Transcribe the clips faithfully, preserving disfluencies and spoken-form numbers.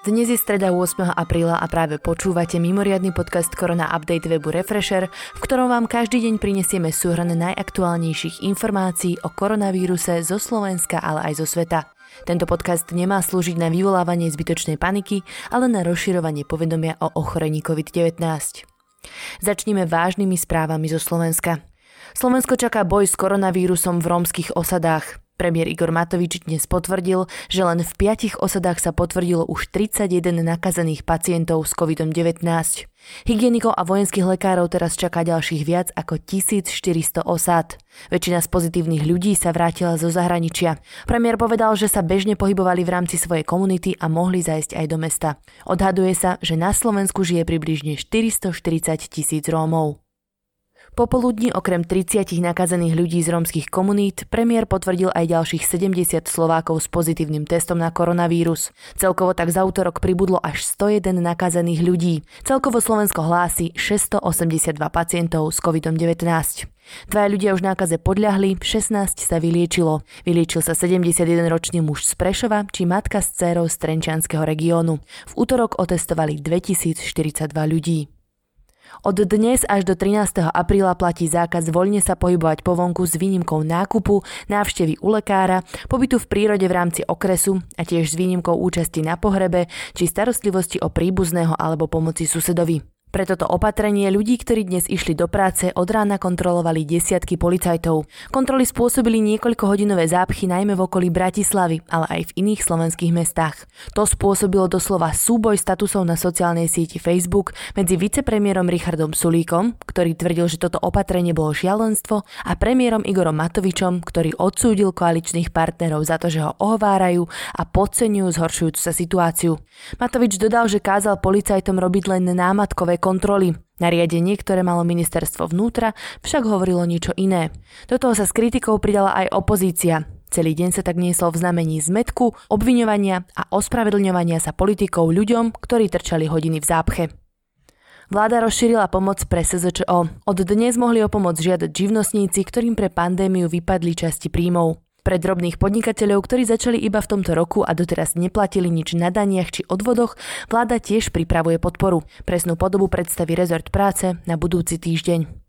Dnes je streda ôsmeho apríla a práve počúvate mimoriadny podcast Korona Update webu Refresher, v ktorom vám každý deň prinesieme súhrn najaktuálnejších informácií o koronavíruse zo Slovenska, ale aj zo sveta. Tento podcast nemá slúžiť na vyvolávanie zbytočnej paniky, ale na rozširovanie povedomia o ochorení covid devätnásť. Začnime vážnymi správami zo Slovenska. Slovensko čaká boj s koronavírusom v rómskych osadách. Premiér Igor Matovič dnes potvrdil, že len v piatich osadách sa potvrdilo už tridsaťjeden nakazených pacientov s kovidom devätnásť. Hygienikov a vojenských lekárov teraz čaká ďalších viac ako tisícštyristo osád. Väčšina z pozitívnych ľudí sa vrátila zo zahraničia. Premiér povedal, že sa bežne pohybovali v rámci svojej komunity a mohli zajsť aj do mesta. Odhaduje sa, že na Slovensku žije približne štyristoštyridsať tisíc Rómov. Popoludní okrem tridsiatich nakazených ľudí z rómskych komunít premiér potvrdil aj ďalších sedemdesiat Slovákov s pozitívnym testom na koronavírus. Celkovo tak za utorok pribudlo až sto jeden nakazených ľudí. Celkovo Slovensko hlási šesťstoosemdesiatdva pacientov s kovidom devätnásť. Dvaja ľudia už nákaze podľahli, šestnásť sa vyliečilo. Vyliečil sa sedemdesiatjedenročný muž z Prešova či matka s dcérou z Trenčianskeho regiónu. V utorok otestovali dvetisícštyridsaťdva ľudí. Od dnes až do trinásteho apríla platí zákaz voľne sa pohybovať po vonku s výnimkou nákupu, návštevy u lekára, pobytu v prírode v rámci okresu a tiež s výnimkou účasti na pohrebe či starostlivosti o príbuzného alebo pomoci susedovi. Pre toto opatrenie ľudí, ktorí dnes išli do práce, od rána kontrolovali desiatky policajtov. Kontroly spôsobili niekoľkohodinové zápchy najmä v okolí Bratislavy, ale aj v iných slovenských mestách. To spôsobilo doslova súboj statusov na sociálnej sieti Facebook medzi vicepremiérom Richardom Sulíkom, ktorý tvrdil, že toto opatrenie bolo šialenstvo, a premiérom Igorom Matovičom, ktorý odsúdil koaličných partnerov za to, že ho ohovárajú a podceňujú zhoršujúcu sa situáciu. Matovič dodal, že kázal policajtom robiť len námatkové kontroly. Nariadenie, ktoré malo ministerstvo vnútra, však hovorilo niečo iné. Do toho sa s kritikou pridala aj opozícia. Celý deň sa tak niesol v znamení zmätku, obviňovania a ospravedlňovania sa politikov ľuďom, ktorí trčali hodiny v zápche. Vláda rozšírila pomoc pre es zet čo. Od dnes mohli o pomoc žiadať živnostníci, ktorým pre pandémiu vypadli časti príjmov. Pre drobných podnikateľov, ktorí začali iba v tomto roku a doteraz neplatili nič na daniach či odvodoch, vláda tiež pripravuje podporu. Presnú podobu predstaví rezort práce na budúci týždeň.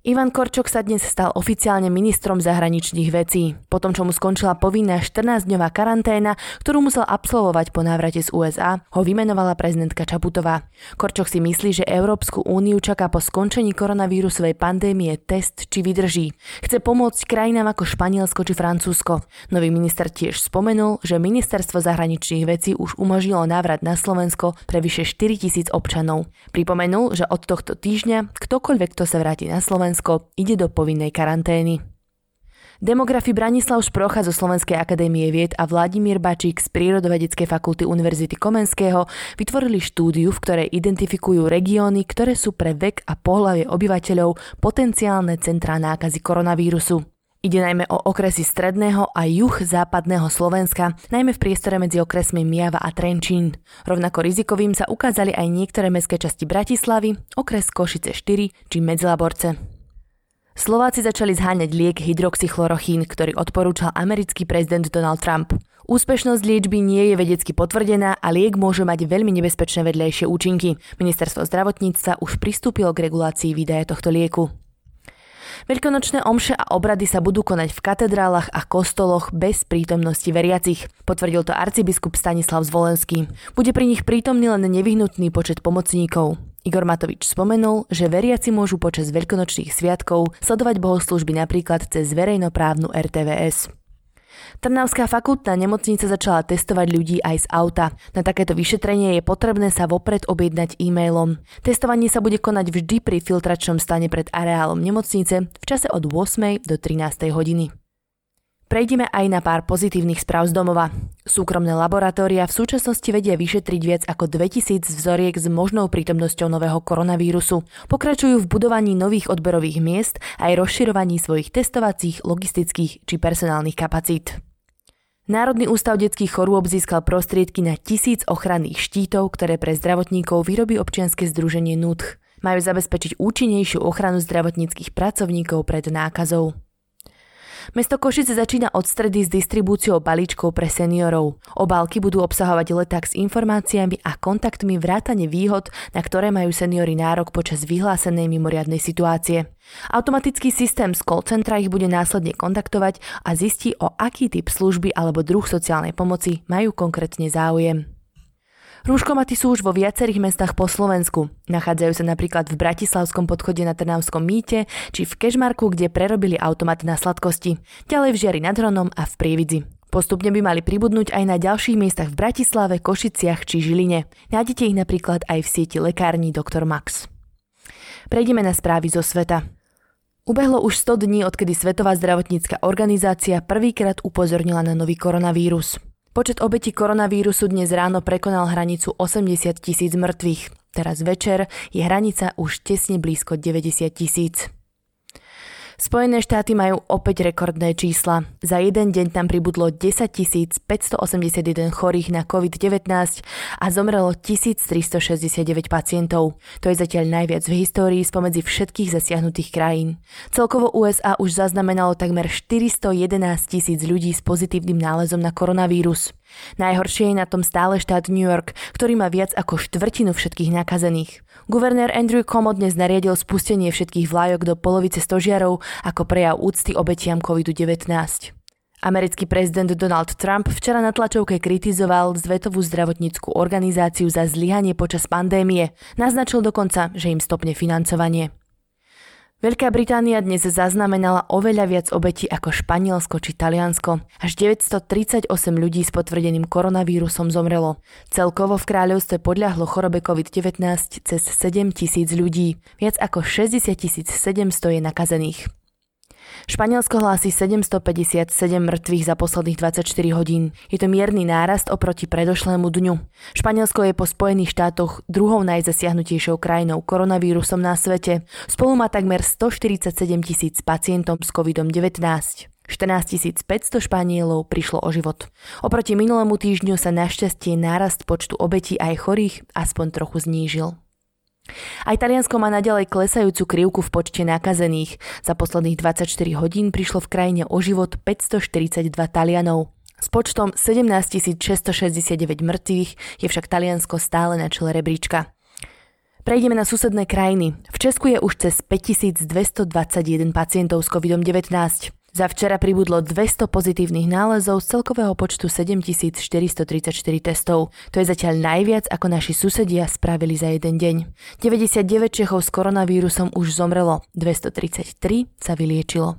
Ivan Korčok sa dnes stal oficiálne ministrom zahraničných vecí, po tom, čo mu skončila povinná štrnásťdňová karanténa, ktorú musel absolvovať po návrate z ú es á, ho vymenovala prezidentka Čaputová. Korčok si myslí, že Európsku úniu čaká po skončení koronavírusovej pandémie test, či vydrží. Chce pomôcť krajinám ako Španielsko či Francúzsko. Nový minister tiež spomenul, že ministerstvo zahraničných vecí už umožnilo návrat na Slovensko pre vyše štyritisíc občanov. Pripomenul, že od tohto týždňa ktokoľvek, kto sa vráti na Slovensko, ide do povinnej karantény. Demografi Branislav Šprocha zo Slovenskej akadémie vied a Vladimír Bačík z Prírodovedeckej fakulty Univerzity Komenského vytvorili štúdiu, v ktorej identifikujú regióny, ktoré sú pre vek a pohlavie obyvateľov potenciálne centrá nákazy koronavírusu. Ide najmä o okresy stredného a juh-západného Slovenska, najmä v priestore medzi okresmi Mijava a Trenčín. Rovnako rizikovým sa ukázali aj niektoré mestské časti Bratislavy, okres Košice štyri či Medzilaborce. Slováci začali zháňať liek hydroxychlorochín, ktorý odporúčal americký prezident Donald Trump. Úspešnosť liečby nie je vedecky potvrdená a liek môže mať veľmi nebezpečné vedľajšie účinky. Ministerstvo zdravotníctva už pristúpilo k regulácii výdaja tohto lieku. Veľkonočné omše a obrady sa budú konať v katedrálach a kostoloch bez prítomnosti veriacich, potvrdil to arcibiskup Stanislav Zvolenský. Bude pri nich prítomný len nevyhnutný počet pomocníkov. Igor Matovič spomenul, že veriaci môžu počas veľkonočných sviatkov sledovať bohoslúžby napríklad cez verejnoprávnu er té vé es. Trnavská fakultná nemocnica začala testovať ľudí aj z auta. Na takéto vyšetrenie je potrebné sa vopred objednať e-mailom. Testovanie sa bude konať vždy pri filtračnom stane pred areálom nemocnice v čase od ôsmej do trinástej hodiny. Prejdeme aj na pár pozitívnych správ z domova. Súkromné laboratória v súčasnosti vedia vyšetriť viac ako dvetisíc vzoriek s možnou prítomnosťou nového koronavírusu. Pokračujú v budovaní nových odberových miest a aj rozširovaní svojich testovacích, logistických či personálnych kapacít. Národný ústav detských chorôb získal prostriedky na tisíc ochranných štítov, ktoré pre zdravotníkov vyrobí občianske združenie en u té há. Majú zabezpečiť účinnejšiu ochranu zdravotníckych pracovníkov pred nákazou. Mesto Košice začína od stredy s distribúciou balíčkov pre seniorov. Obálky budú obsahovať leták s informáciami a kontaktmi vrátane výhod, na ktoré majú seniori nárok počas vyhlásenej mimoriadnej situácie. Automatický systém z call centra ich bude následne kontaktovať a zistí, o aký typ služby alebo druh sociálnej pomoci majú konkrétne záujem. Rúškomaty sú už vo viacerých mestách po Slovensku. Nachádzajú sa napríklad v bratislavskom podchode na Trnavskom mýte či v Kešmarku, kde prerobili automat na sladkosti. Ďalej v Žiari nad Hronom a v Prievidzi. Postupne by mali pribudnúť aj na ďalších miestach v Bratislave, Košiciach či Žiline. Nájdete ich napríklad aj v sieti lekární doktor Max. Prejdeme na správy zo sveta. Ubehlo už sto dní, odkedy Svetová zdravotnícka organizácia prvýkrát upozornila na nový koronavírus. Počet obetí koronavírusu dnes ráno prekonal hranicu osemdesiat tisíc mŕtvych. Teraz večer je hranica už tesne blízko deväťdesiat tisíc. Spojené štáty majú opäť rekordné čísla. Za jeden deň tam pribudlo desaťtisíc päťstoosemdesiatjeden chorých na covid devätnásť a zomrelo tisíc tristošesťdesiatdeväť pacientov. To je zatiaľ najviac v histórii spomedzi všetkých zasiahnutých krajín. Celkovo U S A už zaznamenalo takmer štyristojedenásť tisíc ľudí s pozitívnym nálezom na koronavírus. Najhoršie je na tom stále štát New York, ktorý má viac ako štvrtinu všetkých nakazených. Guvernér Andrew Cuomo dnes nariadil spustenie všetkých vlajok do polovice stožiarov ako prejav úcty obetiam covid devätnásť. Americký prezident Donald Trump včera na tlačovke kritizoval Svetovú zdravotnícku organizáciu za zlyhanie počas pandémie. Naznačil dokonca, že im stopne financovanie. Veľká Británia dnes zaznamenala oveľa viac obetí ako Španielsko či Taliansko. Až deväťstotridsaťosem ľudí s potvrdeným koronavírusom zomrelo. Celkovo v kráľovstve podľahlo chorobe covid devätnásť cez sedem tisíc ľudí. Viac ako šesťdesiat tisíc sedemsto je nakazených. Španielsko hlási sedemstopäťdesiatsedem mŕtvych za posledných dvadsaťštyri hodín. Je to mierny nárast oproti predošlému dňu. Španielsko je po Spojených štátoch druhou najzasiahnutejšou krajinou koronavírusom na svete. Spolu má takmer stoštyridsaťsedem tisíc pacientov s covid devätnásť. štrnásťtisícpäťsto Španielov prišlo o život. Oproti minulému týždňu sa našťastie nárast počtu obetí aj chorých aspoň trochu znížil. Aj Taliansko má naďalej klesajúcu krivku v počte nakazených. Za posledných dvadsaťštyri hodín prišlo v krajine o život päťstoštyridsaťdva Talianov. S počtom sedemnásťtisícšesťstošesťdesiatdeväť mŕtvych je však Taliansko stále na čele rebríčka. Prejdeme na susedné krajiny. V Česku je už cez päťtisícdvestodvadsaťjeden pacientov s covid devätnásť. Za včera pribudlo dvesto pozitívnych nálezov z celkového počtu sedemtisícštyristotridsaťštyri testov. To je zatiaľ najviac, ako naši susedia spravili za jeden deň. deväťdesiatdeväť Čechov s koronavírusom už zomrelo, dvestotridsaťtri sa vyliečilo.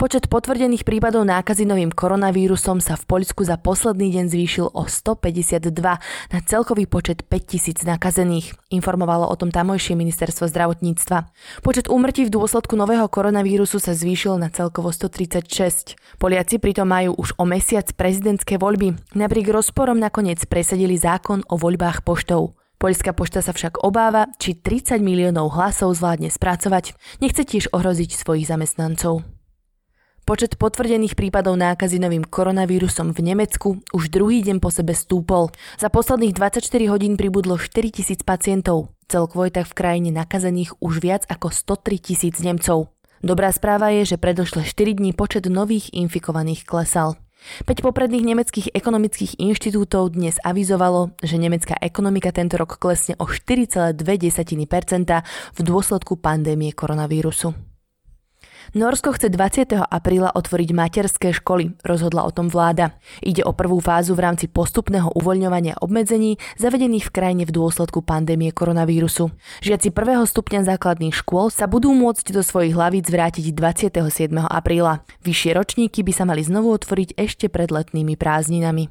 Počet potvrdených prípadov nákazy novým koronavírusom sa v Poľsku za posledný deň zvýšil o stopäťdesiatdva na celkový počet päťtisíc nakazených. Informovalo o tom tamojšie ministerstvo zdravotníctva. Počet úmrtí v dôsledku nového koronavírusu sa zvýšil na celkovo stotridsaťšesť. Poliaci pritom majú už o mesiac prezidentské voľby. Napriek rozporom nakoniec presadili zákon o voľbách poštou. Poľská pošta sa však obáva, či tridsať miliónov hlasov zvládne spracovať. Nechce tiež ohroziť svojich zamestnancov. Počet potvrdených prípadov nákazy novým koronavírusom v Nemecku už druhý deň po sebe stúpol. Za posledných dvadsaťštyri hodín pribudlo štyritisíc pacientov. Celkovo je tak v krajine nakazených už viac ako stotri tisíc Nemcov. Dobrá správa je, že predošle štyri dni počet nových infikovaných klesal. Päť popredných nemeckých ekonomických inštitútov dnes avizovalo, že nemecká ekonomika tento rok klesne o štyri celé dve percentá v dôsledku pandémie koronavírusu. Norsko chce dvadsiateho apríla otvoriť materské školy, rozhodla o tom vláda. Ide o prvú fázu v rámci postupného uvoľňovania obmedzení zavedených v krajine v dôsledku pandémie koronavírusu. Žiaci prvého stupňa základných škôl sa budú môcť do svojich hlavíc vrátiť dvadsiateho siedmeho apríla. Vyššie ročníky by sa mali znovu otvoriť ešte pred letnými prázdninami.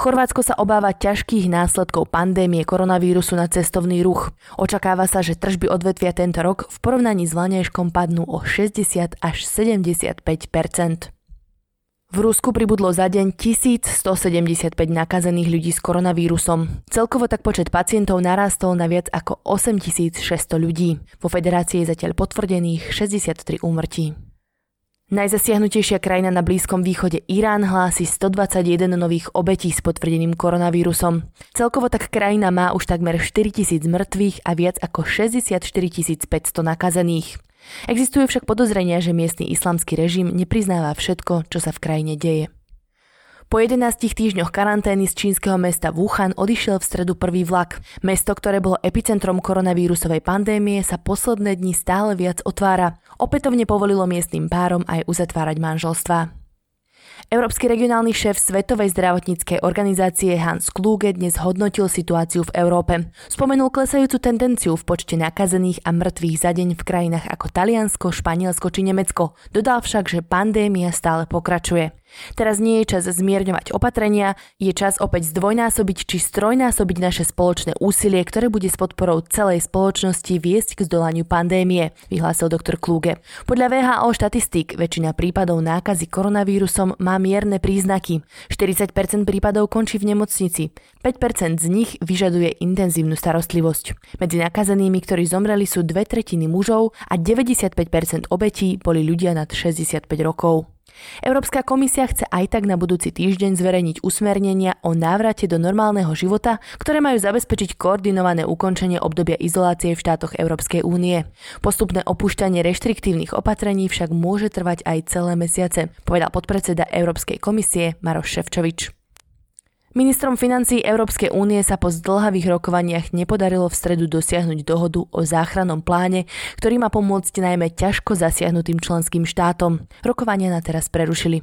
Chorvátsko sa obáva ťažkých následkov pandémie koronavírusu na cestovný ruch. Očakáva sa, že tržby odvetvia tento rok v porovnaní s vlaňajškom padnú o šesťdesiat až sedemdesiatpäť percent. V Rusku pribudlo za deň tisícstosedemdesiatpäť nakazených ľudí s koronavírusom. Celkovo tak počet pacientov narastol na viac ako osemtisícšesťsto ľudí. Vo federácii je zatiaľ potvrdených šesťdesiattri úmrtí. Najzasiahnutejšia krajina na Blízkom východe Irán hlási stodvadsaťjeden nových obetí s potvrdeným koronavírusom. Celkovo tak krajina má už takmer štyritisíc mŕtvych a viac ako šesťdesiatštyritisícpäťsto nakazených. Existujú však podozrenia, že miestny islamský režim nepriznáva všetko, čo sa v krajine deje. Po jedenástich týždňoch karantény z čínskeho mesta Wuhan odišiel v stredu prvý vlak. Mesto, ktoré bolo epicentrom koronavírusovej pandémie, sa posledné dni stále viac otvára. Opätovne povolilo miestnym párom aj uzatvárať manželstvá. Európsky regionálny šéf Svetovej zdravotníckej organizácie Hans Kluge dnes hodnotil situáciu v Európe. Spomenul klesajúcu tendenciu v počte nakazených a mŕtvych za deň v krajinách ako Taliansko, Španielsko či Nemecko. Dodal však, že pandémia stále pokračuje. Teraz nie je čas zmierňovať opatrenia, je čas opäť zdvojnásobiť či strojnásobiť naše spoločné úsilie, ktoré bude s podporou celej spoločnosti viesť k zdolaniu pandémie, vyhlásil doktor Kluge. Podľa vé há ó štatistík väčšina prípadov nákazy koronavírusom má mierne príznaky. štyridsať percent prípadov končí v nemocnici, päť percent z nich vyžaduje intenzívnu starostlivosť. Medzi nakazenými, ktorí zomreli, sú dve tretiny mužov a deväťdesiatpäť percent obetí boli ľudia nad šesťdesiatpäť rokov. Európska komisia chce aj tak na budúci týždeň zverejniť usmernenia o návrate do normálneho života, ktoré majú zabezpečiť koordinované ukončenie obdobia izolácie v štátoch Európskej únie. Postupné opúšťanie reštriktívnych opatrení však môže trvať aj celé mesiace, povedal podpredseda Európskej komisie Maroš Šefčovič. Ministrom financií Európskej únie sa po zdĺhavých rokovaniach nepodarilo v stredu dosiahnuť dohodu o záchrannom pláne, ktorý má pomôcť najmä ťažko zasiahnutým členským štátom. Rokovania na teraz prerušili.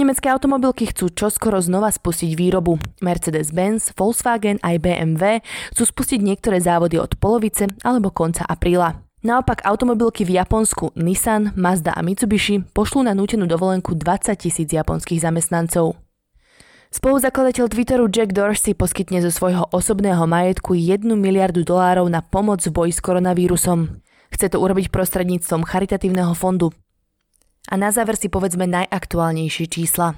Nemecké automobilky chcú čoskoro znova spustiť výrobu. Mercedes-Benz, Volkswagen aj bé em vé chcú spustiť niektoré závody od polovice alebo konca apríla. Naopak automobilky v Japonsku Nissan, Mazda a Mitsubishi pošlú na nútenú dovolenku dvadsaťtisíc japonských zamestnancov. Spoluzakladateľ Twitteru Jack Dorsey poskytne zo svojho osobného majetku jednu miliardu dolárov na pomoc v boji s koronavírusom. Chce to urobiť prostredníctvom Charitatívneho fondu. A na záver si povedzme najaktuálnejšie čísla.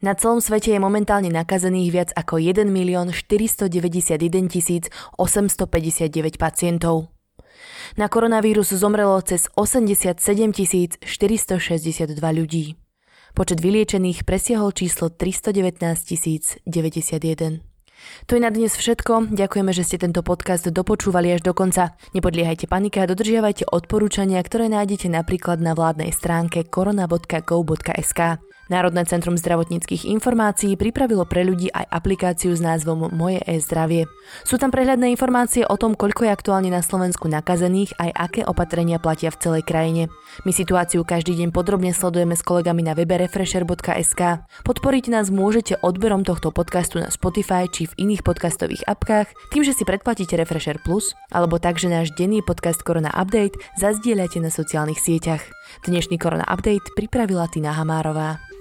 Na celom svete je momentálne nakazených viac ako jeden milión štyristodeväťdesiatjeden tisíc osemstopäťdesiatdeväť pacientov. Na koronavírus zomrelo cez osemdesiatsedem tisíc štyristošesťdesiatdva ľudí. Počet vyliečených presiahol číslo tristodevätnásť tisíc deväťdesiatjeden. To je na dnes všetko. Ďakujeme, že ste tento podcast dopočúvali až do konca. Nepodliehajte panike a dodržiavajte odporúčania, ktoré nájdete napríklad na vládnej stránke corona bodka gov bodka es ká. Národné centrum zdravotníckych informácií pripravilo pre ľudí aj aplikáciu s názvom Moje e-zdravie. Sú tam prehľadné informácie o tom, koľko je aktuálne na Slovensku nakazených aj aké opatrenia platia v celej krajine. My situáciu každý deň podrobne sledujeme s kolegami na webe refresher bodka es ká. Podporiť nás môžete odberom tohto podcastu na Spotify či v iných podcastových apkách, tým, že si predplatíte Refresher Plus, alebo tak, že náš denný podcast Korona Update zazdieľate na sociálnych sieťach. Dnešný Korona Update pripravila Tina Hamárová.